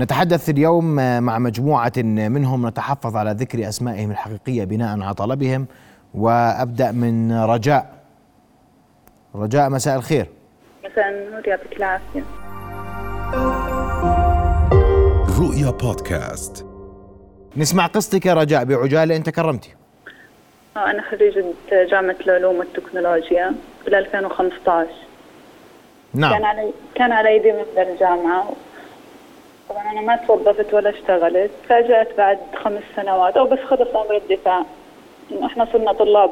نتحدث اليوم مع مجموعة منهم، نتحفظ على ذكر أسمائهم الحقيقية بناء على طلبهم. وأبدأ من رجاء مساء الخير. مساء النور، يعطيك العافية. رؤيا بودكاست، نسمع قصتك رجاء بعجالة. أنت كرمتي. أنا خريجة جامعة العلوم والتكنولوجيا بال 2015. نعم. كان علي يدي مبلغ الجامعة، طبعا أنا ما توظفت ولا اشتغلت. فاجأت بعد 5 سنوات أو بس خلص عمر الدفاع إنه إحنا صرنا طلاب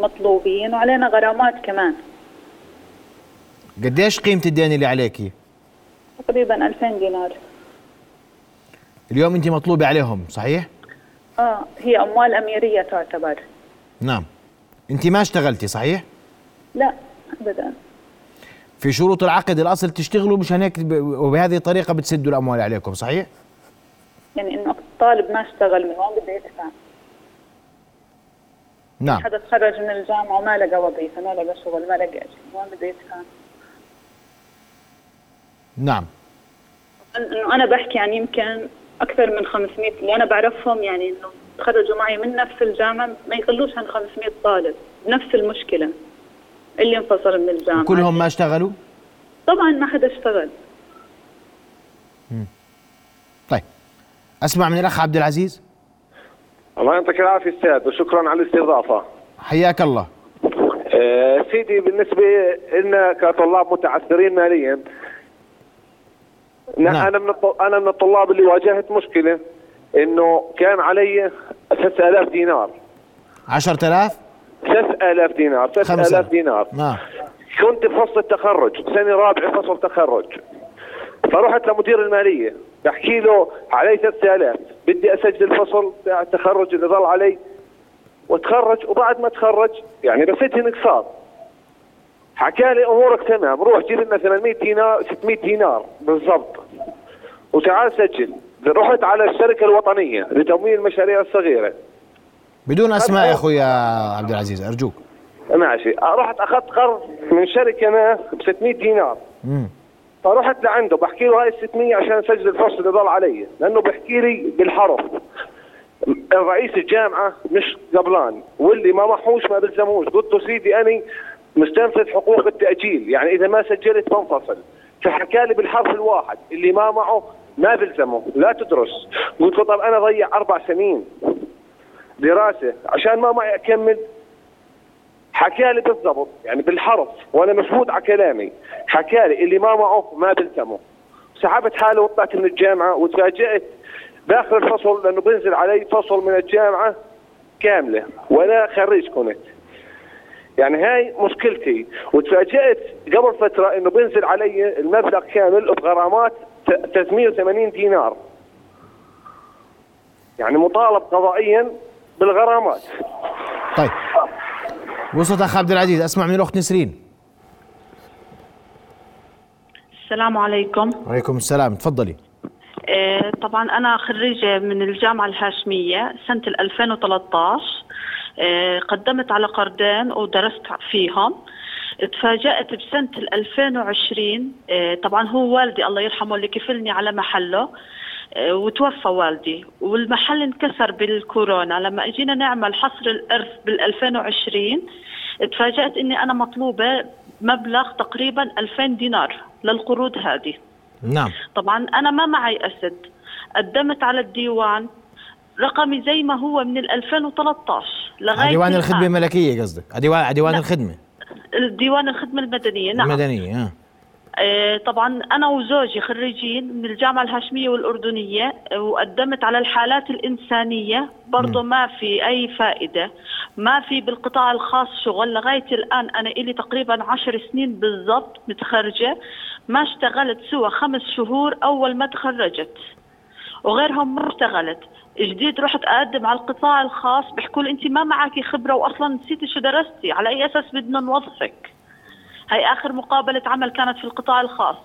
مطلوبين وعلينا غرامات كمان. قديش قيمة الدين اللي عليكي؟ تقريبا 2000 دينار. اليوم أنت مطلوبة عليهم صحيح؟ هي أموال أميرية تعتبر. نعم. أنت ما اشتغلتي صحيح؟ لا أبدا. في شروط العقد الأصل تشتغلوا، مش هناك وبهذه الطريقة بتسدوا الأموال عليكم صحيح؟ يعني إنه الطالب ما اشتغل من هون بده يدفع. نعم. حدا تخرج من الجامعة وما لقى وظيفة، ما لقى شغل، ما لقى شيء، هون بده يدفع. نعم. إنه أنا بحكي يعني يمكن أكثر من 500 اللي أنا بعرفهم، يعني إنه تخرجوا معي من نفس الجامعة ما يقلوش عن 500 طالب نفس المشكلة اللي انفصل من الجامعة. كلهم ما اشتغلوا؟ طبعاً ما حدا اشتغل. طيب، أسمع من الأخ عبد العزيز. الله يعطيك العافية أستاذ، وشكراً على الاستضافة. حياك الله. سيدي، بالنسبة لنا كطلاب متعثرين مالياً، نعم. أنا من الطلاب اللي واجهت مشكلة إنه كان علي 3000 دينار. 10,000؟ 3000 دينار. 3000 دينار. نعم. كنت بفصل التخرج، سنة رابعة فصل تخرج. فرحت لمدير المالية بحكي له علي 3000، بدي أسجل الفصل تاع التخرج اللي ظل علي وتخرج، وبعد ما تخرج يعني بسجل اقساط. حكى لي امورك تمام، روح جيب لنا 800 دينار 600 دينار بالضبط وتعال سجل. رحت على الشركه الوطنيه لتمويل المشاريع الصغيره. بدون اسماء يا اخوي عبد العزيز ارجوك. ماشي. رحت اخذت قرض من شركه ما ب 600 دينار. فرحت لعنده بحكي له هاي 600 عشان اسجل الفصل اللي ضل علي، لانه بحكي لي بالحرف الرئيس الجامعه مش قبلان واللي ما محوش ما بلزموش. قلت له سيدي اني مستنفذ حقوق التأجيل، يعني إذا ما سجلت بنفصل. فحكى لي بالحرف الواحد اللي ما معه ما بلزمه لا تدرس. قلت له طب أنا ضيع 4 سنين دراسة عشان ما معي أكمل. حكى لي بالضبط يعني بالحرف وأنا مشهود على كلامي، حكى لي اللي ما معه ما بلزمه. سحبت حالي وطلعت من الجامعة، وتفاجأت داخل الفصل لأنه بنزل علي فصل من الجامعة كاملة وأنا خريج كنت. يعني هاي مشكلتي. وتفاجأت قبل فترة انه بينزل علي المبلغ كامل بغرامات 380 دينار. يعني مطالب قضائيا بالغرامات. طيب. وصلت اخ عبد العزيز. اسمع من الاخت نسرين. السلام عليكم. وعليكم السلام، تفضلي. طبعا انا خريجة من الجامعة الهاشمية سنة 2013. قدمت على قرضين ودرست فيهم. تفاجأت بسنة 2020، طبعا هو والدي الله يرحمه اللي كفلني على محله، وتوفى والدي والمحل انكسر بالكورونا. لما اجينا نعمل حصر الارث بال2020 تفاجأت اني انا مطلوبة مبلغ تقريبا 2000 دينار للقروض هذه. نعم. طبعا انا ما معي اسد، قدمت على الديوان رقمي زي ما هو من 2013 لغاية ديوان الخدمة الملكية. قصدك ديوان الخدمة؟ الديوان الخدمة المدنية. نعم المدنية. طبعا أنا وزوجي خريجين من الجامعة الهاشمية والأردنية، وقدمت على الحالات الإنسانية برضو ما في أي فائدة. ما في بالقطاع الخاص شغل لغاية الآن. أنا إلي تقريبا 10 سنين بالضبط متخرجة، ما اشتغلت سوى 5 شهور أول ما تخرجت، وغيرهم ما اشتغلت. جديد رحت أقدم على القطاع الخاص، بحكوا لي أنت ما معك خبرة وأصلا نسيتي شو درستي، على أي أساس بدنا نوظفك؟ هاي آخر مقابلة عمل كانت في القطاع الخاص.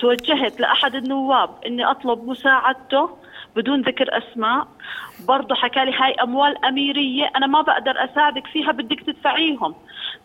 توجهت لأحد النواب إني أطلب مساعدته بدون ذكر أسماء برضو حكالي هاي أموال أميرية أنا ما بقدر أساعدك فيها، بدك تدفعيهم.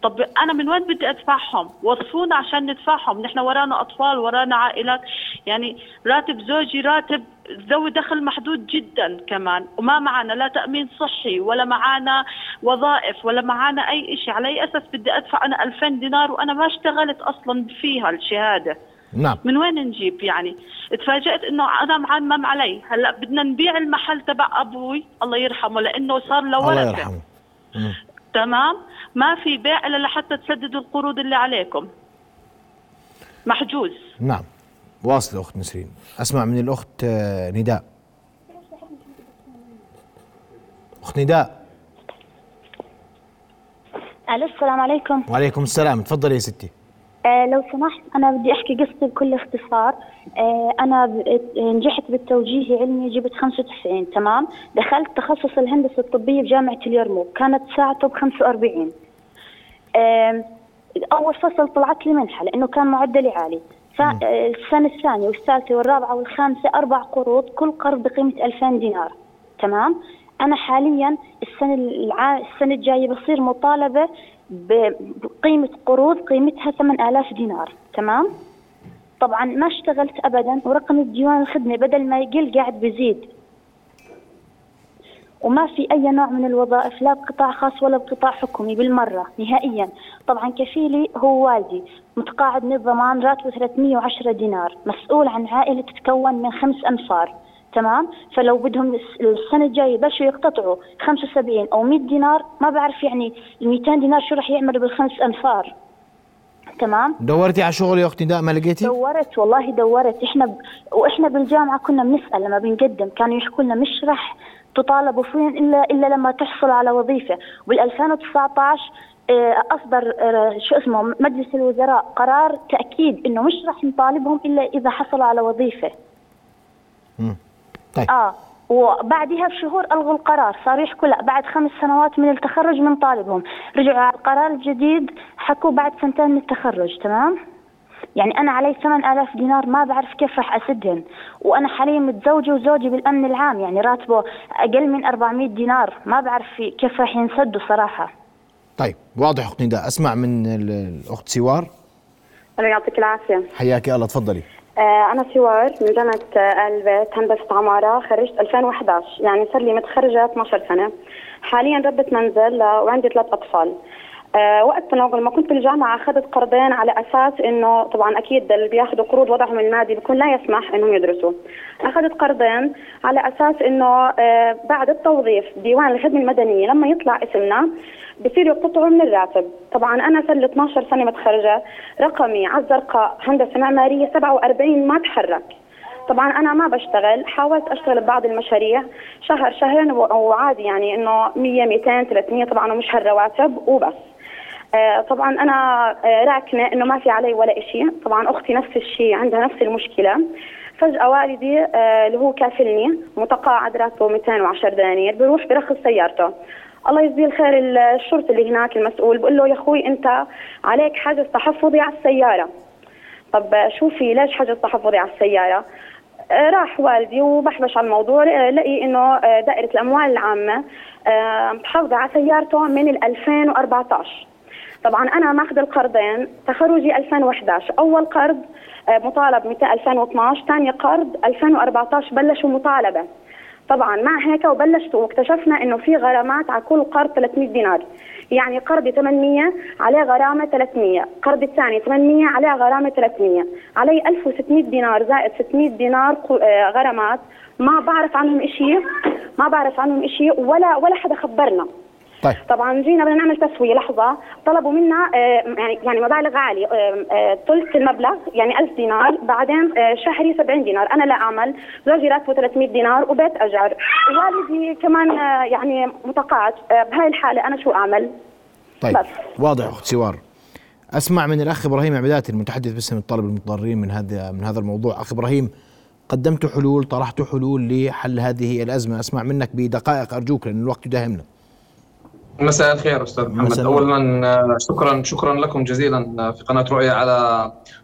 طب أنا من وين بدي أدفعهم؟ وصفونا عشان ندفعهم، نحن ورانا أطفال، ورانا عائلات. يعني راتب زوجي راتب ذوي دخل محدود جدا كمان، وما معنا لا تأمين صحي ولا معنا وظائف ولا معنا أي إشي. على أي أساس بدي أدفع أنا 2000 دينار وأنا ما اشتغلت أصلا فيها الشهادة؟ نعم. من وين نجيب؟ يعني اتفاجأت انه انا معمم علي. هلا بدنا نبيع المحل تبع ابوي الله يرحمه لانه صار له ورثه، تمام؟ ما في بيع الا لحتى تسددوا القروض اللي عليكم، محجوز. نعم. واصل اخت نسرين. اسمع من الاخت نداء. اخت نداء، السلام عليكم. وعليكم السلام، تفضلي يا ستي. لو سمحت أنا بدي أحكي قصتي بكل اختصار. أنا نجحت بالتوجيه علمي، جبت 95، تمام. دخلت تخصص الهندسة الطبية بجامعة اليرموك، كانت ساعته ب45. أول فصل طلعت لي منحة لأنه كان معدلي عالي. السنة الثانية والثالثة والرابعة والخامسة 4 قروض، كل قرض بقيمة 2000 دينار، تمام. أنا حاليا السنة الجاية بصير مطالبة بقيمة قروض قيمتها 8000 دينار، تمام. طبعا ما اشتغلت أبدا، ورقم الديوان الخدمة بدل ما يقل قاعد بزيد، وما في أي نوع من الوظائف لا بقطاع خاص ولا بقطاع حكومي بالمرة نهائيا. طبعا كفيلي هو والدي متقاعد من الضمان، راتبه 310 دينار، مسؤول عن عائلة تتكون من 5 أنفار، تمام. فلو بدهم السنة الجاية بشو يقتطعوا 75 أو 100 دينار، ما بعرف يعني 200 دينار شو رح يعملوا بال5 أنفار، تمام. دورتي على شغل يا أختي نداء ما لقيتي؟ دورت والله، دورت. وإحنا بالجامعة كنا بنسأل لما بنقدم، كانوا يحكوا لنا مش رح تطالبوا فيهم إلا لما تحصل على وظيفة. وال2019 أصدر مجلس الوزراء قرار تأكيد إنه مش رح نطالبهم إلا إذا حصلوا على وظيفة. طيب. وبعدها بشهور ألغوا القرار، صار يحكوا لا بعد 5 سنوات من التخرج من طالبهم. رجعوا على القرار الجديد حكوا بعد 2 سنين من التخرج، تمام. يعني أنا علي 8000 دينار، ما بعرف كيف رح أسدهم. وأنا حاليا متزوجة وزوجي بالأمن العام، يعني راتبه أقل من 400 دينار، ما بعرف كيف رح ينسدوا صراحة. طيب واضح أخت نداء. أسمع من الأخت سوار. الله يعطيك العافية. حياك الله، تفضلي. أنا سوار من جامعة البيت، هندسة عمارة، خريجة 2011، يعني صار لي متخرجة 12 سنة. حاليا ربة منزل وعندي 3 أطفال. وقت لما كنت بالجامعة أخذت قرضين على أساس إنه طبعا أكيد اللي بياخدوا قروض وضعهم المادي بيكون لا يسمح إنهم يدرسوا. أخذت قرضين على أساس إنه بعد التوظيف ديوان الخدمة المدنية لما يطلع اسمنا بصير يقتطعوا من الراتب. طبعا أنا صار لي 12 سنة متخرجة، رقمي على الزرقاء هندسة معمارية 47 ما تحرك. طبعا أنا ما بشتغل، حاولت أشتغل ببعض المشاريع شهر شهرين وعادي، يعني إنه 100 200 300، طبعا مش هالرواتب وبس. طبعا أنا راكنة إنه ما في علي ولا إشي. طبعا أختي نفس الشيء، عندها نفس المشكلة. فجأة والدي اللي هو كافلني متقاعد راتبه 210 دنانير، بروح برخص سيارته. الله يجزيه الخير الشرطي اللي هناك المسؤول بقول له يا أخوي أنت عليك حجز تحفظي على السيارة. طب شوفي ليش حجز تحفظي على السيارة؟ راح والدي وبحبش على الموضوع، لقي إنه دائرة الأموال العامة محافظة على سيارته من 2014. طبعا أنا ماخذ القرضين، تخرجي 2011، أول قرض مطالب 2012، ثاني قرض 2014 بلشوا مطالبة. طبعا مع هيك وبلشت واكتشفنا إنه في غرامات على كل قرض 300 دينار، يعني قرضي 800 عليه غرامة 300، قرضي الثاني 800 عليه غرامة 300، علي 1600 دينار زائد 600 دينار غرامات. ما بعرف عنهم إشي ولا حدا خبرنا. طيب. طبعا جينا بدنا نعمل تسوية، لحظة طلبوا منا يعني مبالغ عالية، ثلث المبلغ يعني 1000 دينار، بعدين شهري 70 دينار. أنا لا أعمل، زوجي راتبه 300 دينار وبيت أجار، والدي كمان يعني متقاعد. بهاي الحالة أنا شو أعمل؟ طيب بس. واضح أخت سوار. أسمع من الأخ إبراهيم عبيدات المتحدث باسم الطلبة المتضررين من هذا الموضوع. أخ إبراهيم، قدمت حلول، طرحت حلول لحل هذه الأزمة، أسمع منك بدقائق أرجوك لأن الوقت يداهمنا. مساء الخير أستاذ محمد. أولاً شكراً لكم جزيلاً في قناة رؤية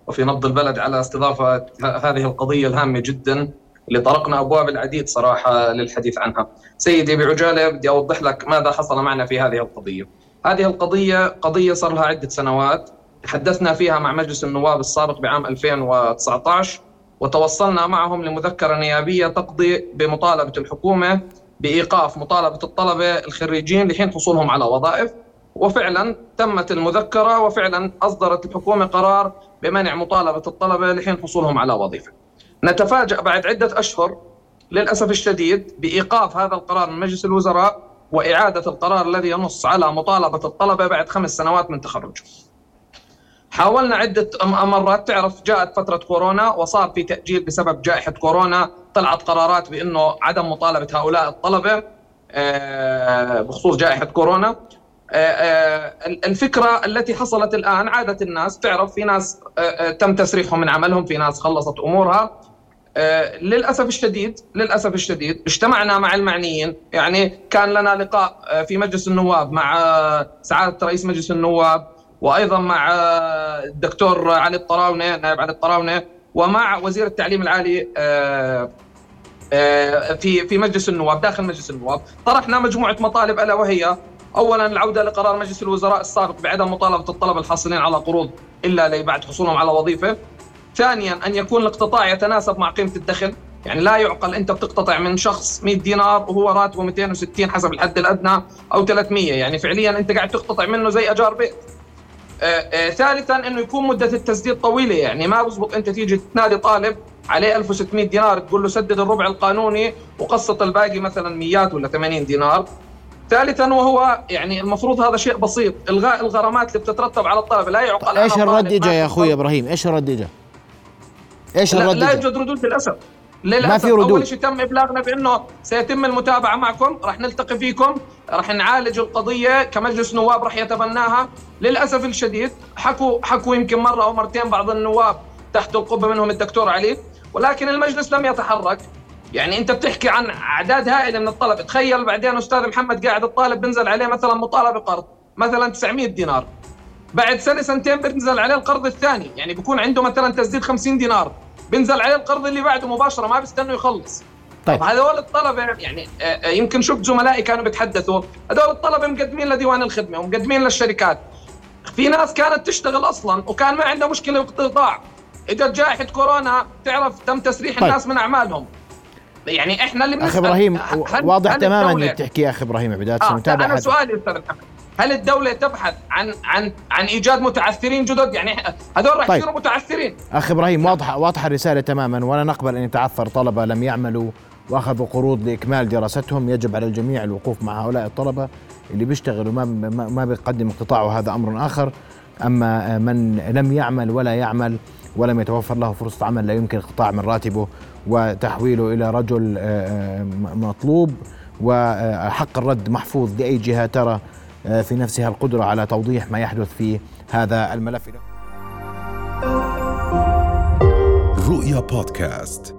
وفي نبض البلد على استضافة هذه القضية الهامة جداً اللي طرقنا أبواب العديد صراحة للحديث عنها. سيدي بعجالة بدي أوضح لك ماذا حصل معنا في هذه القضية. هذه القضية قضية صار لها عدة سنوات، تحدثنا فيها مع مجلس النواب السابق بعام 2019 وتوصلنا معهم لمذكرة نيابية تقضي بمطالبة الحكومة بإيقاف مطالبة الطلبة الخريجين لحين حصولهم على وظائف، وفعلا تمت المذكرة وفعلا أصدرت الحكومة قرار بمنع مطالبة الطلبة لحين حصولهم على وظيفة. نتفاجأ بعد عدة أشهر للأسف الشديد بإيقاف هذا القرار من مجلس الوزراء وإعادة القرار الذي ينص على مطالبة الطلبة بعد 5 سنوات من تخرجهم. حاولنا عدة مرات، تعرف جاءت فترة كورونا وصار في تأجيل بسبب جائحة كورونا، طلعت قرارات بأنه عدم مطالبة هؤلاء الطلبة بخصوص جائحة كورونا. الفكرة التي حصلت الآن عادت الناس، تعرف في ناس تم تسريحهم من عملهم، في ناس خلصت أمورها. للأسف الشديد اجتمعنا مع المعنيين، يعني كان لنا لقاء في مجلس النواب مع سعادة رئيس مجلس النواب وأيضا مع الدكتور علي الطراونه، نائب علي الطراونه، ومع وزير التعليم العالي في مجلس النواب. داخل مجلس النواب طرحنا مجموعة مطالب، ألا وهي أولا العودة لقرار مجلس الوزراء السابق بعدم مطالبة الطلبة الحاصلين على قروض إلا بعد حصولهم على وظيفة. ثانيا أن يكون الاقتطاع يتناسب مع قيمة الدخل، يعني لا يعقل أنت بتقتطع من شخص 100 دينار وهو راتبه 260 حسب الحد الأدنى أو 300، يعني فعليا أنت قاعد تقتطع منه زي أجار بيت. ثالثا أنه يكون مدة التسديد طويلة، يعني ما بزبط أنت تيجي تنادي طالب عليه 1600 دينار تقول له سدد الربع القانوني وقسط الباقي مثلا 100 ولا 80 دينار. ثالثا وهو يعني المفروض هذا شيء بسيط، إلغاء الغرامات اللي بتترتب على الطلبة. لا يعقل. ايش الرد اجى يا اخوي إبراهيم؟ ايش الرد اجى؟ لا يوجد ردود للأسف. ما في ردود. أول شيء تم إبلاغنا بأنه سيتم المتابعة معكم، رح نلتقي فيكم، رح نعالج القضية كمجلس نواب، رح يتبناها. للأسف الشديد حكوا يمكن مرة أو مرتين بعض النواب تحت القبة منهم الدكتور علي، ولكن المجلس لم يتحرك. يعني أنت بتحكي عن أعداد هائلة من الطلبة، تخيل بعدين أستاذ محمد قاعد الطالب بنزل عليه مثلا مطالبة قرض مثلا 900 دينار، بعد سنة سنتين بنزل عليه القرض الثاني، يعني بيكون عنده مثلا تسديد 50 دينار، بنزل عليه القرض اللي بعده مباشرة، ما بيستنوا يخلص. طيب هذول الطلبة يعني يمكن شفت زملائي كانوا بيتحدثوا، هذول الطلبة مقدمين لديوان الخدمة ومقدمين للشركات، في ناس كانت تشتغل أصلا وكان ما عندها مشكلة باقتطاع، إجت جائحة كورونا تعرف تم تسريح الناس من أعمالهم. يعني إحنا اللي أخي إبراهيم واضح تماما اللي بتحكي يا أخي إبراهيم عبيدات. أنا سؤالي أستاذ محمد، هل الدولة تبحث عن إيجاد متعثرين جدد؟ يعني هذول راح يصيروا متعثرين. أخي إبراهيم واضحة الرسالة تماما، ولا نقبل أن يتعثر طلبة لم يعملوا وأخذوا قروض لإكمال دراستهم. يجب على الجميع الوقوف مع هؤلاء الطلبة اللي بيشتغلوا ما بيقدم انقطاع، وهذا أمر آخر. أما من لم يعمل ولا يعمل ولم يتوفر له فرصة عمل لا يمكن انقطاع من راتبه وتحويله إلى رجل مطلوب، وحق الرد محفوظ لأي جهة ترى في نفسها القدرة على توضيح ما يحدث في هذا الملف. رؤيا بودكاست.